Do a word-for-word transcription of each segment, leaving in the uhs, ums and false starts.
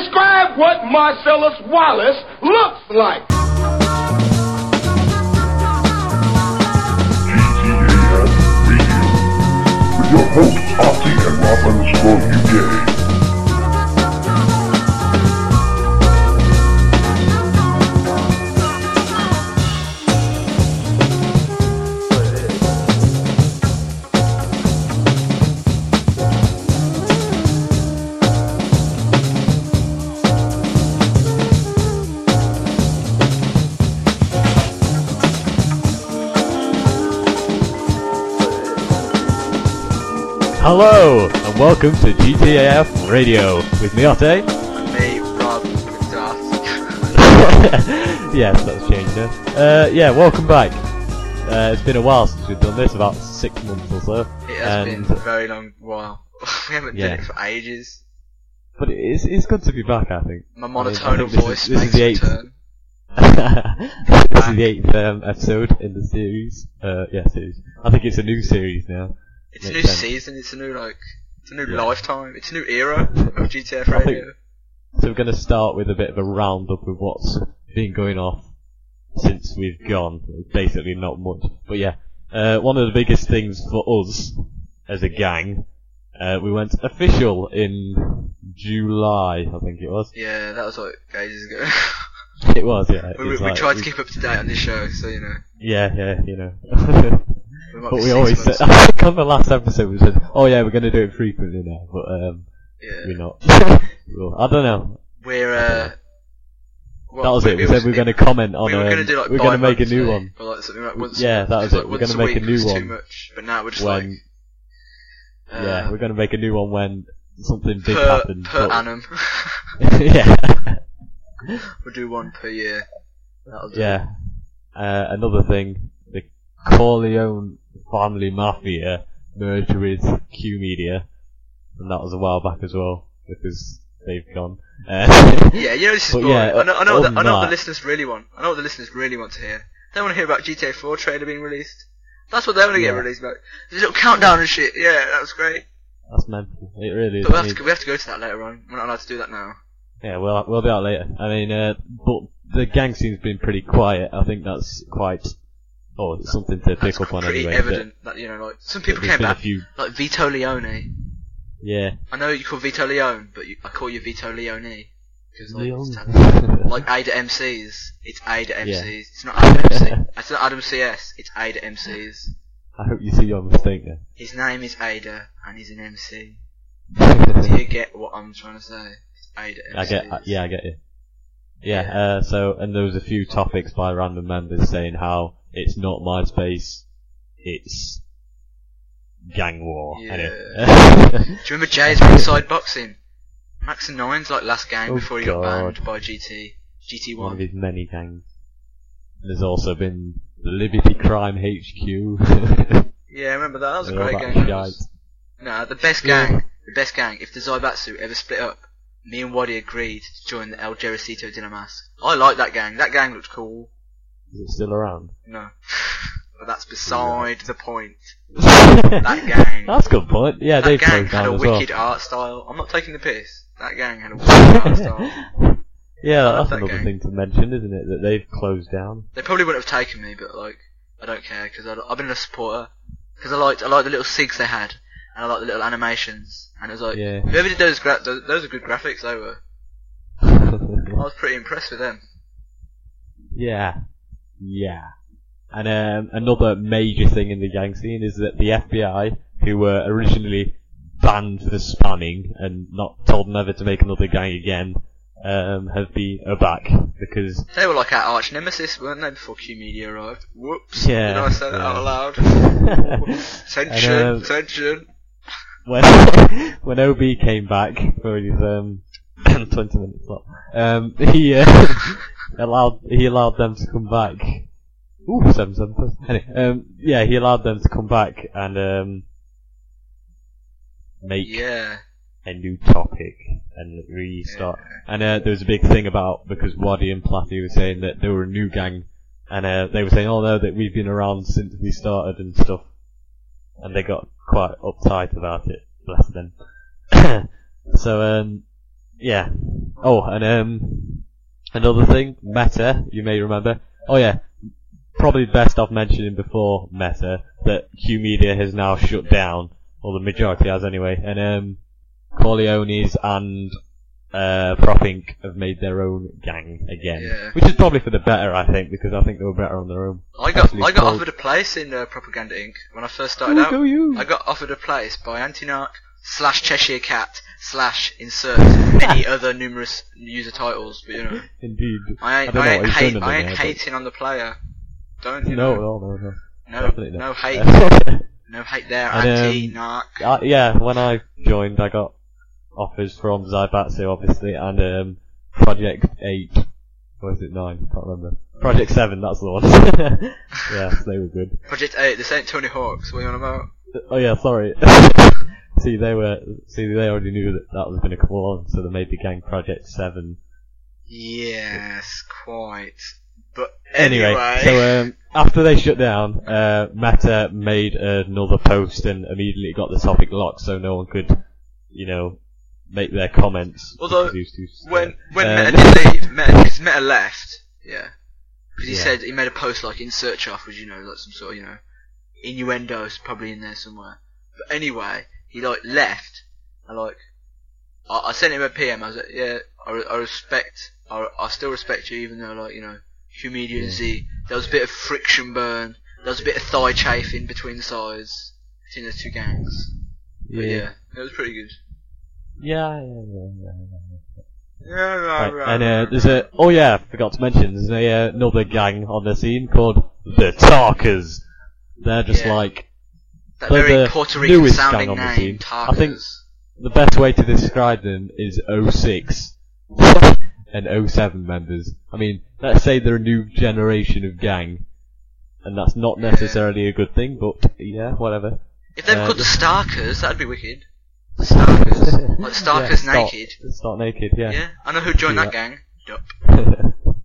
Describe what Marcellus Wallace looks like. G T A Radio. With your hosts, Otis and Robbins from U K. Hello, and welcome to G T A F Radio with Miotte. And me, Rob, with Dark. Yes, that's changed it. Uh, yeah, welcome back. Uh, it's been a while since we've done this, about six months or so. It has and been a very long while. We haven't yeah. done it for ages. But it's, it's good to be back, I think. My monotonal I mean, voice is, makes a turn. This is the eighth um, episode in the series. Uh, yeah, series. I think it's a new series now. It's Makes a new sense. season, it's a new like, it's a new yeah. lifetime, it's a new era of G T A F Radio. Think, so we're going to start with a bit of a roundup of what's been going off since we've gone. Basically not much, but yeah. Uh, one of the biggest things for us, as a gang, uh, we went official in July, I think it was. Yeah, that was like ages ago. It was, yeah. It we, was we, like, we tried we, to keep up to date on this show, so you know. Yeah, yeah, you know. We but we always said, I think on the last episode we said, oh yeah, we're going to do it frequently now, but um, yeah. we're not. I don't know. We're, uh... Well, that was it, we said we were going to comment on, we were going to do like we're going to make a new one. Or like something like once yeah, that was it, like we're going to make a new one. Too much, but now we're just when, like... Uh, yeah, we're going to make a new one when something big per, happens. Per but, annum. Yeah. We'll do one per year. That'll do. Yeah. Uh, another thing... Corleone Family Mafia merged with Q Media, and that was a while back as well because they've gone. Uh, yeah, you know this is boring. Yeah, I know, I know, what the, I know what the listeners really want. I know what the listeners really want to hear. They want to hear about G T A four trailer being released. That's what they want to get yeah. released about. There's a little countdown and shit. Yeah, that was great. That's mental. It really is. But we have, to, we have to go to that later on. We're not allowed to do that now. Yeah, we'll we'll be out later. I mean, uh, but the gang scene's been pretty quiet. I think that's quite. Oh, it's something to pick up on anyway. It's pretty evident that, you know, like, some people came back, few... like Vito Leone. Yeah. I know you call Vito Leone, but you, I call you Vito Leone. Because, like, Leon. Like Ada M Cs. It's Ada M Cs. Yeah. It's not Adam M C. It's not Adam C S. It's Ada M Cs. I hope you see your mistake there. His name is Ada, and he's an M C. Do you get what I'm trying to say? It's Ada M Cs. I get, I, yeah, I get you. Yeah, yeah. Uh, so, and there was a few topics by random members saying how it's not MySpace, it's gang war. Yeah. Anyway. Do you remember Jay's Ringside Boxing? Max and Nine's like last game oh before he God. got banned by G T, G T one. One of his many gangs. There's also been the Liberty Crime H Q. Yeah, I remember that, that was a great gang. Was... No, the best gang, yeah. the best gang, if the Zaibatsu ever split up, me and Waddy agreed to join the El Gericito de la Mas. I like that gang, that gang looked cool. Is it still around? No. But that's beside yeah. the point. That gang. That's a good point. Yeah, they gang had a wicked well. art style. I'm not taking the piss. That gang had a wicked art style. Yeah, that's that another gang. thing to mention, isn't it? That they've closed down. They probably wouldn't have taken me, but like, I don't care because I've been a supporter. Because I liked, I liked the little sigs they had, and I liked the little animations, and it was like, yeah. whoever did those, gra- those, those are good graphics. They were. I was pretty impressed with them. Yeah. Yeah. And um, another major thing in the gang scene is that the F B I, who were originally banned for spamming and not told never to make another gang again, um, have been are back because they were like our arch nemesis, weren't they, before Q Media arrived? Whoops. Yeah. Did I say yeah. that out aloud? Tension, and, um, tension. When when O B came back for his um twenty minutes slot, um he. Uh, Allowed he allowed them to come back. Ooh, seven seven plus. Anyway, um, yeah, he allowed them to come back and um, make yeah. a new topic and restart. Yeah. And uh, there was a big thing about because Waddy and Platty were saying that they were a new gang, and uh, they were saying, "Oh no, that we've been around since we started and stuff," and they got quite uptight about it. Bless them. So um, yeah, Oh, and um, another thing, Meta, you may remember. Oh yeah, probably best off mentioning before Meta that Q Media has now shut down, or the majority has anyway, and um, Corleone's and uh, Prop Incorporated have made their own gang again, yeah. Which is probably for the better, I think, because I think they were better on their own. I got Especially I got called. offered a place in uh, Propaganda Incorporated when I first started Ooh, out. Go you. I got offered a place by Anti Narc slash Cheshire Cat slash insert many other numerous user titles, but you know. Indeed. I ain't, I I ain't, hate, I ain't there, hating but... on the player. Don't you no, know? No, no, no. No, no hate. No hate there, and, Anti Narc. Um, uh, yeah, when I joined, I got offers from Zaibatsu, obviously, and um, Project eight. Or is it nine? I can't remember. Project seven, that's the one. Yeah, they were good. Project eight, this ain't Tony Hawk's, what are you on about? Oh yeah, sorry. See, they were. See, they already knew that that was going to come on, so they made the gang Project seven. Yes, quite. But anyway, anyway so um, after they shut down, uh, Meta made another post and immediately got the topic locked, so no one could, you know, make their comments. Although to, uh, when when um, Meta did leave, Meta, Meta left. Yeah, because he yeah. said he made a post like in search of, which you know, like some sort of you know innuendos probably in there somewhere. But anyway. He like left. I like. I, I sent him a P M. I was like, yeah, I, I respect. I, I still respect you, even though like you know, Q Media and Z. There was a bit of friction burn. There was a bit of thigh chafing between sides, between the two gangs. But yeah, yeah it was pretty good. Yeah, yeah, yeah, yeah. Yeah, yeah, right, right, right. And uh, there's a. Oh yeah, I forgot to mention. There's a, uh, another gang on the scene called the Starkers. They're just yeah. like. That They're very Puerto Rican sounding name, Tarkers. I think the best way to describe them is oh six and oh seven members. I mean, let's say they're a new generation of gang, and that's not necessarily yeah. a good thing, but yeah, whatever. If they've uh, called the Starkers, that'd be wicked. The Starkers. Like Starkers yeah, start, Naked. Start Naked, yeah. Yeah, I know who joined yeah. that gang. Dup.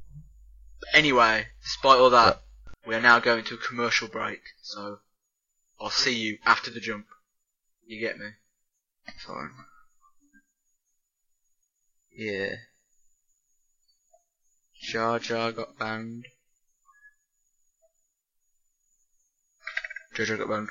Anyway, despite all that, yeah. we are now going to a commercial break, so... I'll see you after the jump. You get me? Fine. Yeah. Jar Jar got banned. Jar Jar got banned.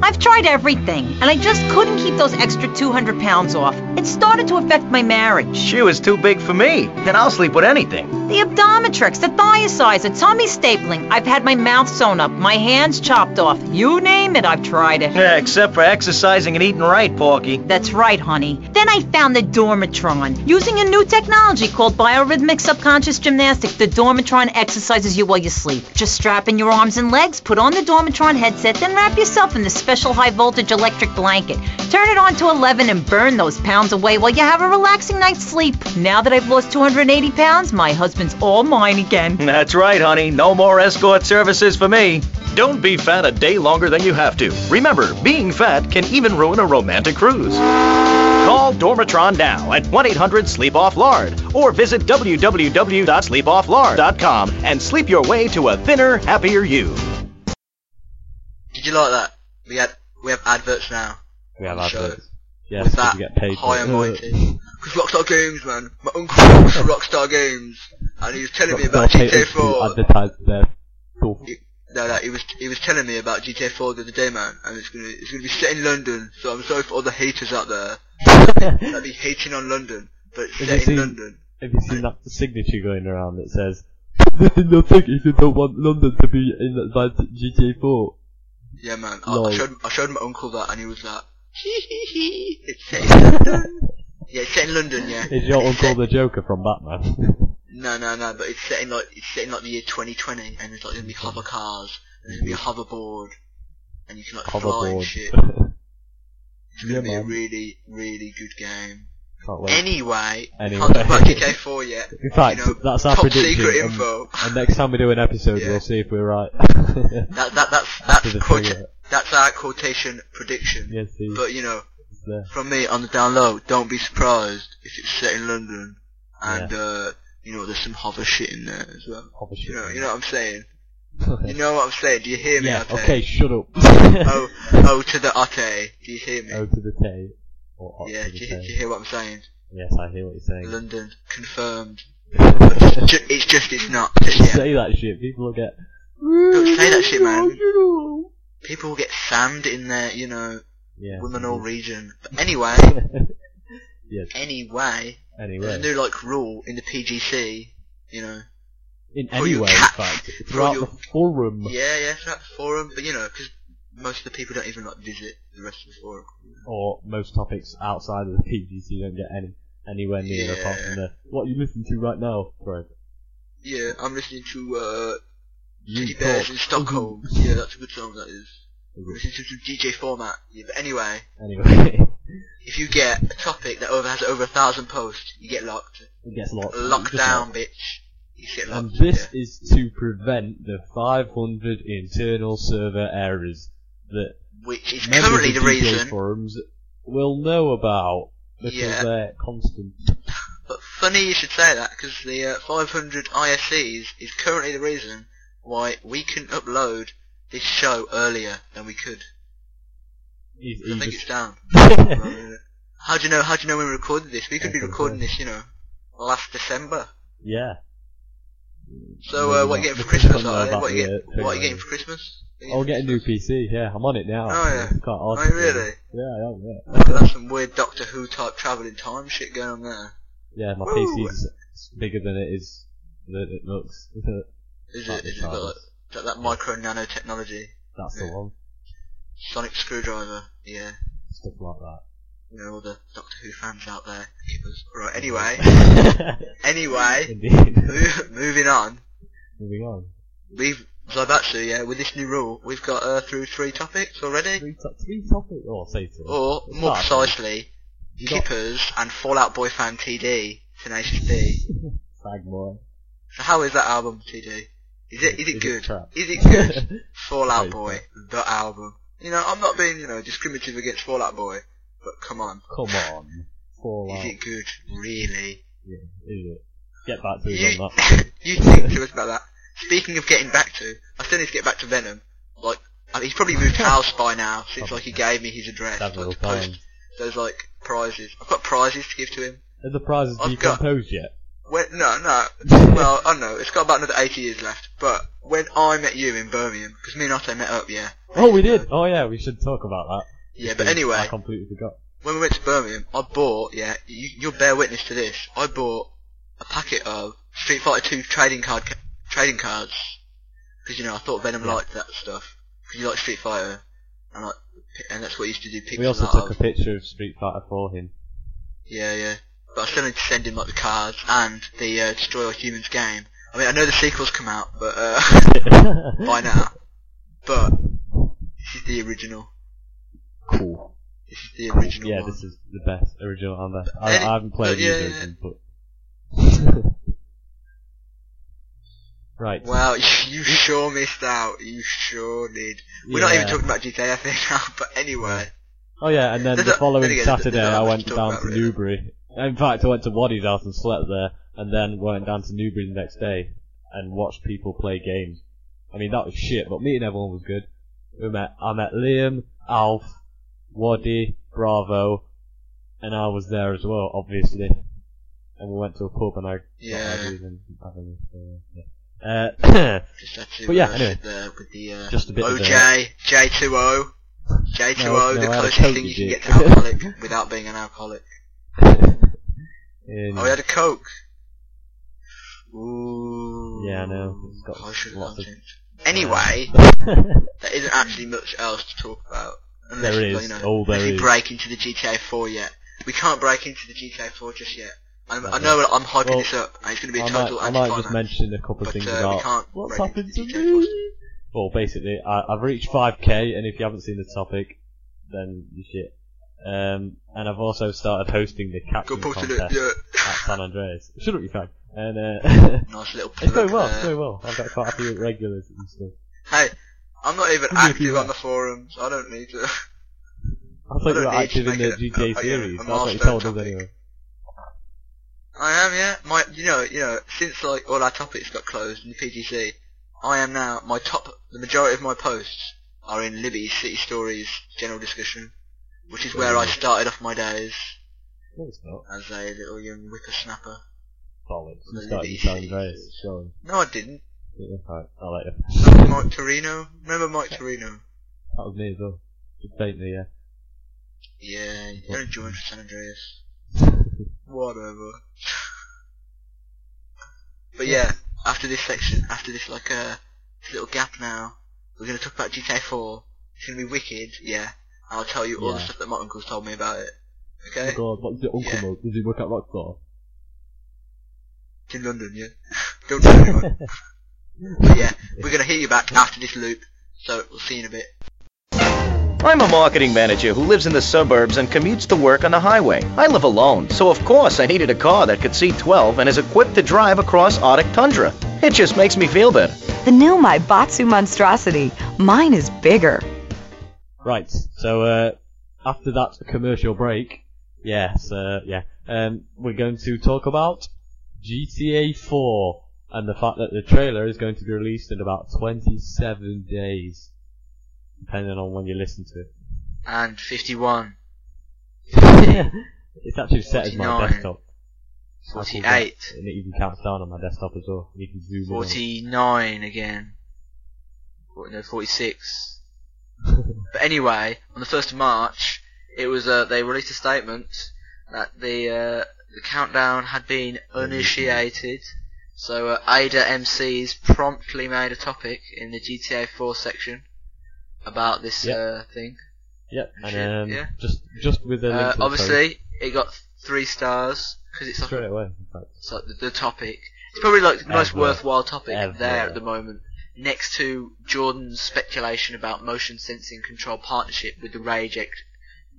I've tried everything, and I just couldn't keep those extra two hundred pounds off. It started to affect my marriage. She was too big for me. Then I'll sleep with anything. The Abdomatrix, the Thiasize, the tummy stapling. I've had my mouth sewn up, my hands chopped off. You name it, I've tried it. Yeah, except for exercising and eating right, Porky. That's right, honey. Then I found the Dormatron. Using a new technology called Biorhythmic Subconscious Gymnastics, the Dormatron exercises you while you sleep. Just strap in your arms and legs, put on the Dormatron headset, then wrap yourself in the special high-voltage electric blanket. Turn it on to eleven and burn those pounds away while you have a relaxing night's sleep. Now that I've lost two hundred eighty pounds, my husband's all mine again. That's right, honey. No more escort services for me. Don't be fat a day longer than you have to. Remember, being fat can even ruin a romantic cruise. Call Dormatron now at one eight hundred sleep off lard or visit w w w dot sleep off lard dot com and sleep your way to a thinner, happier you. Did you like that? We had we have adverts now. We have adverts. Yes, with that get paid high and mighty. Because Rockstar Games, man, my uncle works for Rockstar Games, and he was telling Rockstar me about G T A four. He, no, no, he was he was telling me about G T A four the other day, man, and it's gonna it's gonna be set in London. So I'm sorry for all the haters out there that be hating on London, but it's set in seen, London. Have you seen that signature going around that says, "This is not fake if you don't want London to be in that G T A four." Yeah, man. I, no. I showed I showed my uncle that, and he was like, "Hee hee hee, it's set in London." Yeah, it's set in London. Yeah. Is your uncle set... the Joker from Batman? No, no, no. But it's set in like it's set in like the year twenty twenty, and there's like gonna be hover cars, and there's gonna be a hoverboard, and you can like hoverboard. fly and shit. It's gonna yeah, be man. a really, really good game. Can't wait. Anyway, anyway. Can't talk about G T A four yet. In fact, you know, that's our top prediction. Secret info. And, and next time we do an episode, yeah. we'll see if we're right. that, that, that's, that's, quota- that's our quotation prediction. Yes, but, you know, from me on the down low, don't be surprised if it's set in London. And, yeah. uh, you know, there's some hover shit in there as well. Hover shit. You know, you know what I'm saying? You know what I'm saying? Do you hear me? Yeah. Ate? Okay, shut up. oh, oh to the otte. Do you hear me? Oh to the te. Or yeah. To the do, you, do you hear what I'm saying? Yes, I hear what you're saying. London confirmed. it's, ju- it's just it's not. Just yeah. Say that shit. People will get. Don't say that shit, man. People will get sand in their, you know, yeah, womanal region. But anyway. Yes. Anyway. Anyway. There's no like rule in the P G C. You know. In any way, cat, in fact, throughout your, the forum. Yeah, yeah, throughout the forum, but you know, because most of the people don't even like visit the rest of the forum. You know? Or most topics outside of the P G C don't get any anywhere near yeah. apart from the what you listen to right now, Greg. Yeah, I'm listening to uh, Teddy Bears in Stockholm. Yeah, that's a good song. That is. I'm listening to some D J Format. Yeah, but anyway. Anyway. If you get a topic that over has over a thousand posts, you get locked. It gets locked. Locked down, bitch. And this yeah. is to prevent the five hundred internal server errors that which is members currently of the reason forums will know about because yeah. they're constant. But funny you should say that because the uh, five hundred I S Cs is currently the reason why we couldn't upload this show earlier than we could. He's, he's I think just... it's down. How do you know? How do you know when we recorded this? We could yeah, be recording this, you know, last December. Yeah. So, uh, what are you getting for Christmas? What are you getting, what are you getting for Christmas? I'll get a new P C, yeah, I'm on it now. Oh, yeah. It's quite odd. Oh, really? Yeah, I am, yeah. Oh, that's some weird Doctor Who type travelling time shit going on there. Yeah, my P C's bigger than it is, than it looks. Is it? Is it got like, that, that micro nano technology? That's yeah. the one. Sonic screwdriver, yeah. Stuff like that. You know, all the Doctor Who fans out there, keepers. Right, anyway. anyway. Indeed. Move, moving on. Moving on. We've, Zaibatsu, yeah, with this new rule, we've got uh, through three topics already. Three, to- three topics? Oh, say two. Or, it's more precisely, Kippers got... and Fallout Boy fan T D, Tenacious D. Fag boy. So how is that album, T D? Is it, is it is good? It is it good? Fallout Boy, the album. You know, I'm not being, you know, discriminative against Fallout Boy. But come on. Come on. Fallout. Is it good? Really? Yeah, is it? Get back to us on that. You think to us about that. Speaking of getting back to, I still need to get back to Venom. Like, I mean, he's probably moved house by now, since like he gave me his address. That's like, to post those like prizes. I've got prizes to give to him. Are the prizes I've decomposed got... yet? When, no, no. Well, I don't know. It's got about another eighty years left. But when I met you in Birmingham, because me and Otto met up, yeah. Oh, we did. Oh, yeah. We should talk about that. Yeah, but anyway, I completely forgot. When we went to Birmingham, I bought, yeah, you, you'll bear witness to this, I bought a packet of Street Fighter two trading card ca- trading cards, because, you know, I thought Venom yeah. liked that stuff, because you like Street Fighter, and like, and that's what he used to do pictures of. We also took of. a picture of Street Fighter for him. Yeah, yeah, but I still need to send him, like, the cards, and the uh, Destroy All Humans game. I mean, I know the sequel's come out, but, uh, by now, but this is the original. Cool. This is the original. Yeah, one. This is the best original ever. I, I haven't played the original, but. Yeah, but... right. Wow, you sure missed out. You sure did. We're yeah. not even talking about G T A, I think, now, but anyway. Oh, yeah, and then there's the following a, again, Saturday, I went to down to really. Newbury. In fact, I went to Waddy's house and slept there, and then went down to Newbury the next day and watched people play games. I mean, that was shit, but meeting everyone was good. We met. I met Liam, Alf, Waddy, Bravo, and I was there as well, obviously. And we went to a pub, and I yeah. got everything. Uh, just had to, but yeah, uh, anyway, the, with the uh, just a bit O J, of the, J two O, J two O, no, no, the closest thing you can get to alcoholic without being an alcoholic. In, oh, we had a Coke. Ooh. Yeah, I know. It's got oh, lots of. Anyway, there isn't actually much else to talk about. Unless there is, you know, oh, there is. break into the G T A four yet. We can't break into the G T A four just yet. I'm, I know I'm hyping well, this up, and it's going to be a total anti-climax. I might, I might just mention a couple of things uh, about what's happened to me. Well, basically, I, I've reached five K, and if you haven't seen the topic, then you shit. Um, and I've also started hosting the captain contest it, yeah. at San Andreas. Shut up, you fag. And uh, nice little. It's going well. There. It's going well. I've got quite a few regulars and stuff. Hey. I'm not even active on the forums, I don't need to. I thought you were active in the G T A series, that's what you told us anyway. I am, yeah. My, you know, you know, since like all our topics got closed in the P G C, I am now, my top, the majority of my posts are in Libby's City Stories general discussion, which is where I started off my days. No, it's not. As a little young whippersnapper. Bollocks. You started your days, it's showing. No, I didn't. Yeah, right, I'll let you. Mike Torino. Remember Mike Torino? That was me as well. Just date me, yeah. Yeah, you don't join for San Andreas. Whatever. But yeah, after this section, after this like uh, this little gap now, we're going to talk about G T A four. It's going to be wicked, yeah. I'll tell you all yeah. the stuff that my uncle's told me about it. Okay? Oh god, what's your uncle yeah. mode? Does he work at Rockstar? In London, yeah. Don't tell anyone. But yeah, we're going to hear you back after this loop, so we'll see you in a bit. I'm a marketing manager who lives in the suburbs and commutes to work on the highway. I live alone, so of course I needed a car that could see twelve and is equipped to drive across Arctic tundra. It just makes me feel better. The new Zaibatsu monstrosity. Mine is bigger. Right, so uh, after that commercial break, yes, uh, yeah, um, we're going to talk about G T A four and the fact that the trailer is going to be released in about twenty-seven days. Depending on when you listen to it. And fifty-one. It's actually set as my desktop. forty-eight. And it even counts down on my desktop as well. You can zoom forty-nine in. Again. No, forty-six. But anyway, on the first of March, it was uh, they released a statement that the uh, the countdown had been initiated. So uh, Ada M Cs promptly made a topic in the G T A four section. About this yep. uh, thing. Yep. And, um, yeah. Just, just with the. Uh, obviously, it got three stars because it's straight like, away. In fact. It's like the, the topic. It's probably like the Ever. most worthwhile topic Ever. there at the moment, next to Jordan's speculation about motion sensing control partnership with the Rage, ex-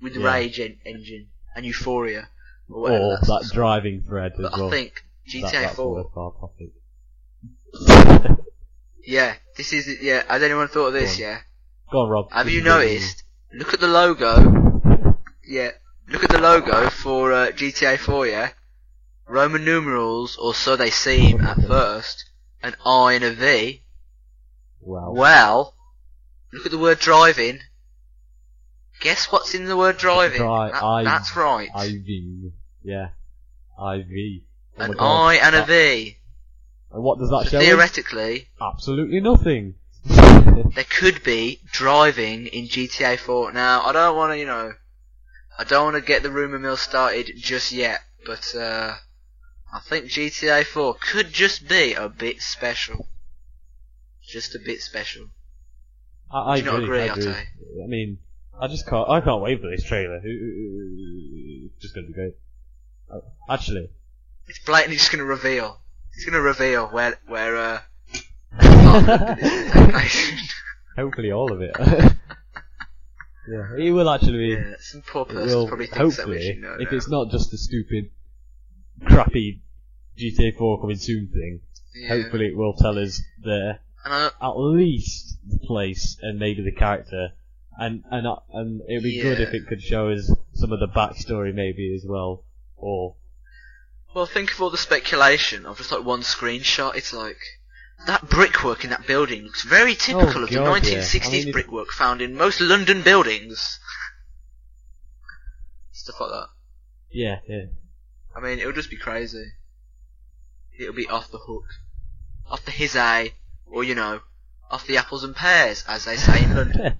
with the yeah. Rage en- engine and Euphoria, or whatever. Or that driving thread but as well. I think G T A four. That, yeah. This is yeah. Has anyone thought of this? Yeah. Go on, Rob. Have you noticed? Look at the logo. Yeah, look at the logo for uh, G T A four, yeah? Roman numerals, or so they seem at first, an R and a V. Wow. Well, look at the word driving. Guess what's in the word driving? Dri- that, I- that's right. I V. Yeah. I V. Oh an I and that- a V. And what does that so show? Theoretically. In? Absolutely nothing. There could be driving in G T A four. Now, I don't want to, you know, I don't want to get the rumour mill started just yet, but uh, I think G T A four could just be a bit special. Just a bit special. I, I Do you agree, not agree, I agree. I mean, I just can't, I can't wait for this trailer. It's just going to be great. Actually. It's blatantly just going to reveal. It's going to reveal where, where, uh, hopefully all of it. Yeah, it will actually. Yeah, some poor person will, probably thinks that we should know. If now. It's not just a stupid, crappy G T A four coming soon thing, yeah. Hopefully it will tell us the uh, at least the place and maybe the character, and and uh, and it'd be yeah. good if it could show us some of the backstory maybe as well, or. Well, think of all the speculation of just like one screenshot. It's like. That brickwork in that building looks very typical oh, of the God, nineteen sixties yeah. I mean, brickwork found in most London buildings. Stuff like that. Yeah, yeah. I mean, it'll just be crazy. It'll be off the hook. Off the his-a, or, you know, off the apples and pears, as they say in London.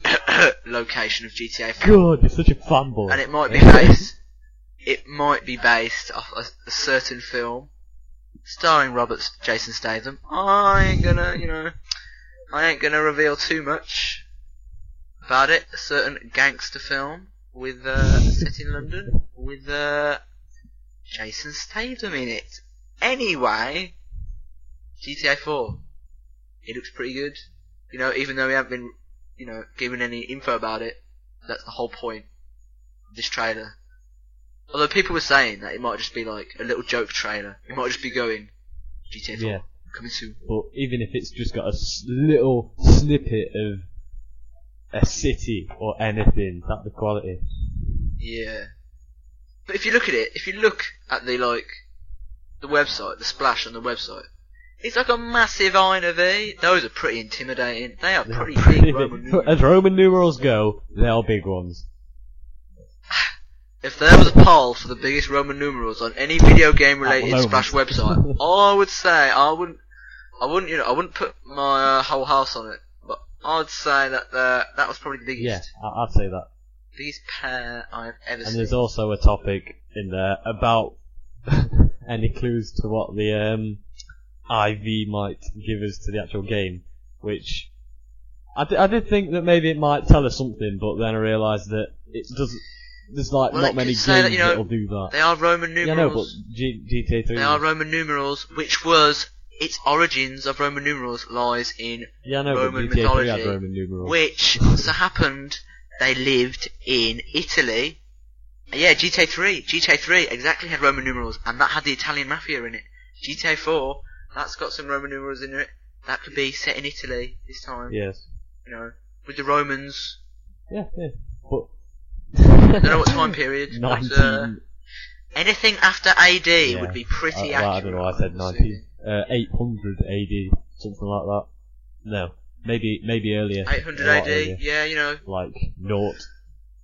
Location of G T A four. God, you're such a fanboy. And it might be based... it might be based off a, a certain film. Starring Roberts, Jason Statham. I ain't gonna, you know, I ain't gonna reveal too much about it. A certain gangster film with uh, set in London with uh, Jason Statham in it. Anyway, G T A four. It looks pretty good. You know, even though we haven't been, you know, given any info about it, that's the whole point of this trailer. Although people were saying that it might just be like a little joke trailer. It might just be going, G T A four, yeah. coming soon. But even if it's just got a little snippet of a city or anything, that's the quality. Yeah. But if you look at it, if you look at the, like, the website, the splash on the website, It's like a massive iron V. Those are pretty intimidating. They are pretty big Roman numerals. As Roman numerals go, they are big ones. If there was a poll for the biggest Roman numerals on any video game related Splash website, I would say I wouldn't, I wouldn't, you know, I wouldn't put my uh, whole house on it, but I'd say that uh, that was probably the biggest. Yeah, I'd say that. Biggest pair I've ever and seen. And there's also a topic in there about any clues to what the um, I V might give us to the actual game, which I, d I did think that maybe it might tell us something, but then I realised that it doesn't. There's like well, not many games that, you know, that'll do that. They are Roman numerals. Yeah, no, but G T A three. They are Roman numerals, which was its origins of Roman numerals lies in yeah, no, Roman but G T A mythology, three had Roman numerals. Which so happened they lived in Italy. Yeah, G T A three. G T A three exactly had Roman numerals, and that had the Italian mafia in it. G T A four, that's got some Roman numerals in it. That could be set in Italy this time. Yes. You know, with the Romans. Yeah, yeah. But I don't know what time period. nineteen. But, uh, anything after A D yeah. would be pretty uh, well, accurate. I don't know. I said nineteen, uh, eight hundred A D, something like that. No, maybe maybe earlier. eight hundred A D, earlier. Yeah, you know. Like naught.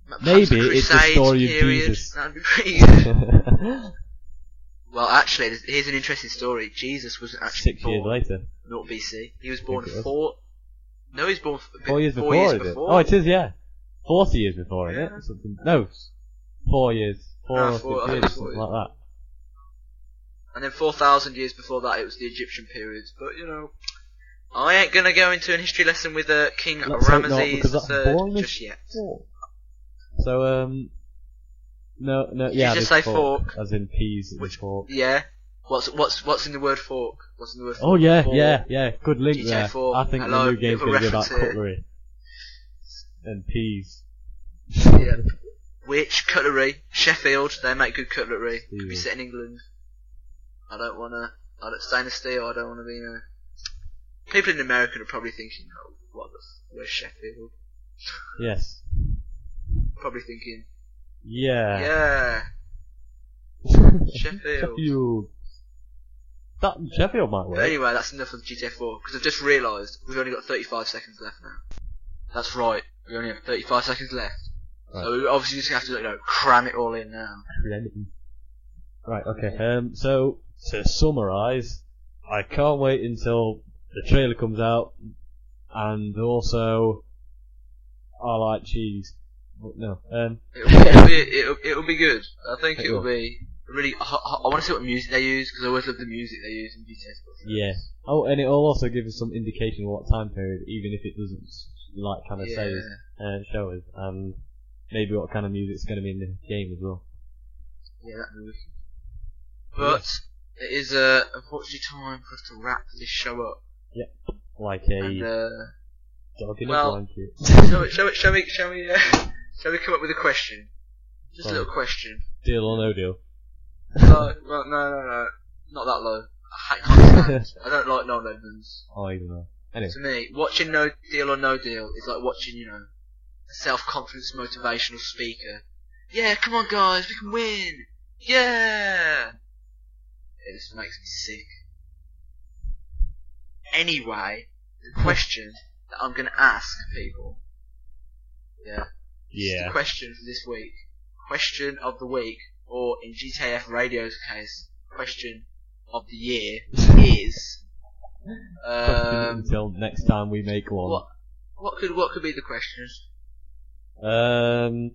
Perhaps maybe the it's the story of period. Jesus. That'd be pretty good. Well, actually, here's an interesting story. Jesus wasn't actually Six born. Six years later. Not B C. He was born four. No, he was born four years four before. Years is before. It? Oh, it is, yeah. Forty years before, yeah. Isn't it? Something. No, four years, four no, or four, years, something years. Like that. And then four thousand years before that, it was the Egyptian period. But you know, I ain't gonna go into an history lesson with uh, King Ramesses the Third just yet. Fork. So um, no, no, yeah. You just say fork, fork, as in peas. Which fork? Yeah. What's what's what's in the word fork? What's in the word? Fork? Oh yeah, fork. yeah, yeah. Good link G T A there. Fork. I think Hello. The new game's gonna be about cutlery. And peas. Yeah. Which cutlery? Sheffield, they make good cutlery. Steel. Could be set in England. I don't wanna. I don't stainless steel. I don't wanna be. You know. People in America are probably thinking, oh, what the? Where's Sheffield? Yes. Probably thinking. Yeah. Yeah. Sheffield. Sheffield. That Sheffield might work. But anyway, that's enough of G T A four because I've just realised we've only got thirty-five seconds left now. That's right. We only have thirty-five seconds left, right. So we obviously just have to, you know, cram it all in now. Right. Okay. Um. So to summarise, I can't wait until the trailer comes out, and also I like cheese. No. Um. It'll be, it'll, be, it'll, it'll be good. I think it'll be really. I, I want to see what music they use because I always love the music they use in G T A. Yeah. Oh, and it'll also give us some indication of what time period, even if it doesn't. Like kind of yeah. shows and uh, show us, and maybe what kind of music's going to be in the game as well. Yeah, that'd be wicked. But yeah. It is uh, unfortunately time for us to wrap this show up. Yep, like a and, uh, dog in well, a blanket. shall, we, shall we? Shall we? Shall we? Uh, shall we come up with a question? Just Sorry. a little question. Deal or no deal? No, well, no, no, no, not that low. I can't stand. I don't like non-Edmonds. Oh, even though. Anyway. To me, watching No Deal or No Deal is like watching, you know, a self-confidence motivational speaker. Yeah, come on guys, we can win! Yeah! It just makes me sick. Anyway, the question that I'm going to ask people, yeah, yeah. Is the question for this week. Question of the week, or in G T A F Radio's case, question of the year is... Um, until next time we make one. What, what could what could be the questions? Um,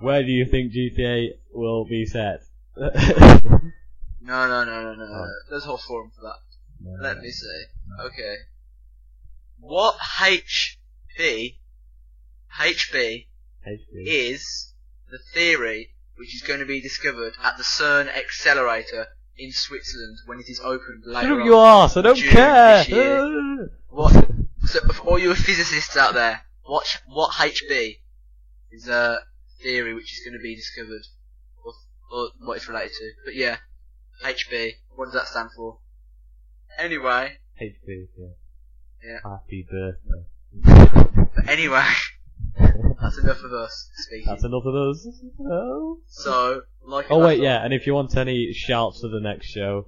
where do you think G T A will be set? no, no, no, no, no. Oh. There's a whole forum for that. No, Let no. me see. Okay. What H B is the theory which is going to be discovered at the CERN accelerator in Switzerland when it is opened later Who on you are, so don't June care! What, so for all you physicists out there, watch what H B is a theory which is going to be discovered, or, or what it's related to. But yeah, H B, what does that stand for? Anyway... H B, yeah. yeah. Happy birthday. But anyway, that's enough of us speaking. That's enough of us. Oh. So... Like oh wait, yeah, and if you want any shouts for the next show,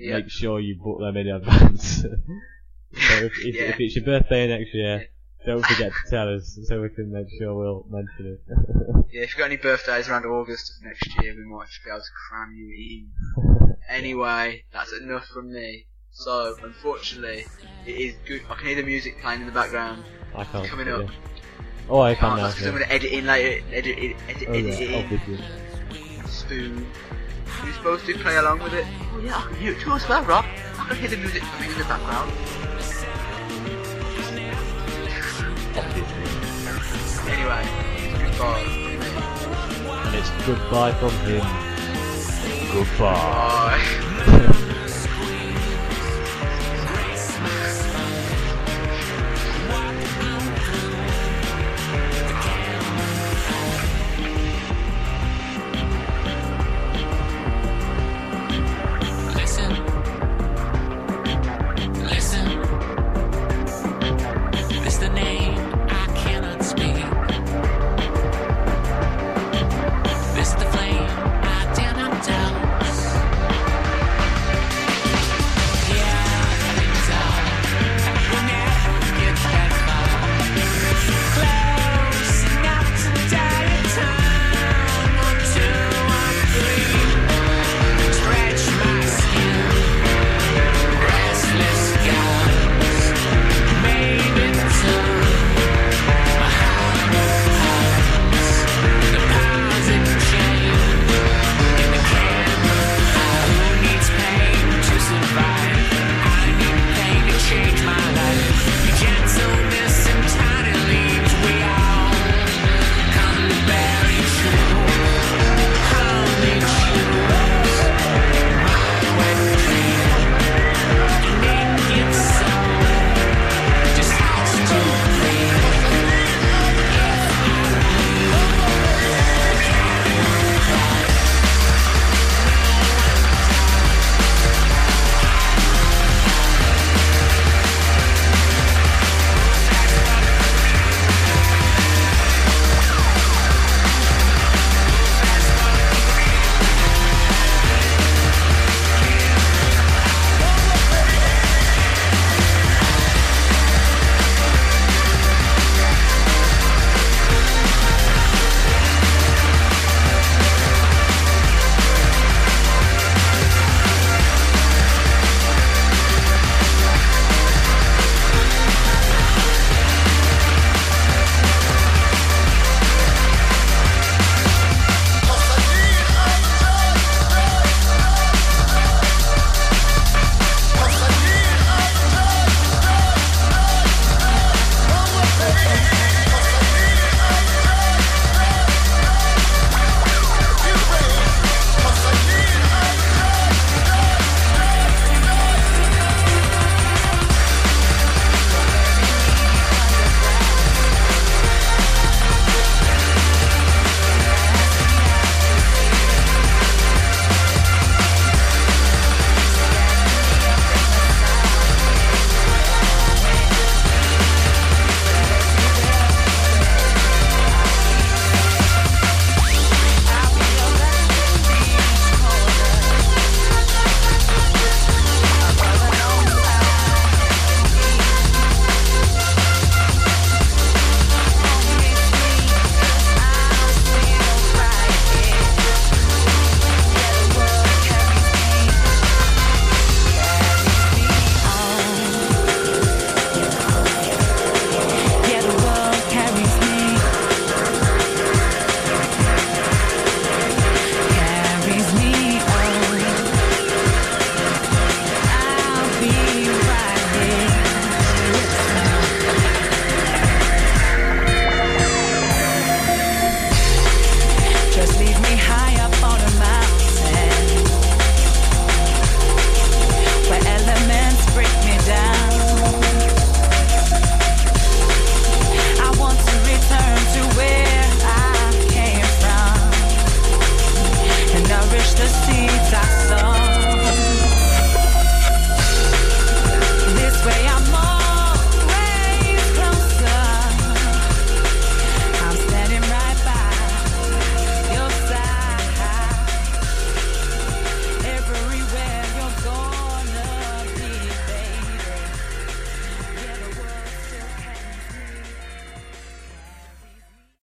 yeah. make sure you book them in advance. So if, if, yeah. if it's your birthday next year, yeah. don't forget to tell us so we can make sure we'll mention it. Yeah, if you've got any birthdays around August of next year, we might be able to cram you in. Anyway, that's enough from me. So, unfortunately, it is good. I can hear the music playing in the background. I can't. It's coming up. Yeah. Oh, I can't. Because I'm going to edit in later. Edit it. Edit, edit, oh, edit yeah. it. In. Oh, Spoon. You're supposed to play along with it. Oh yeah, I can hear it too as well, Rob. I can hear the music coming in the background. Anyway, it's goodbye. And it's goodbye from him. Goodbye. Goodbye.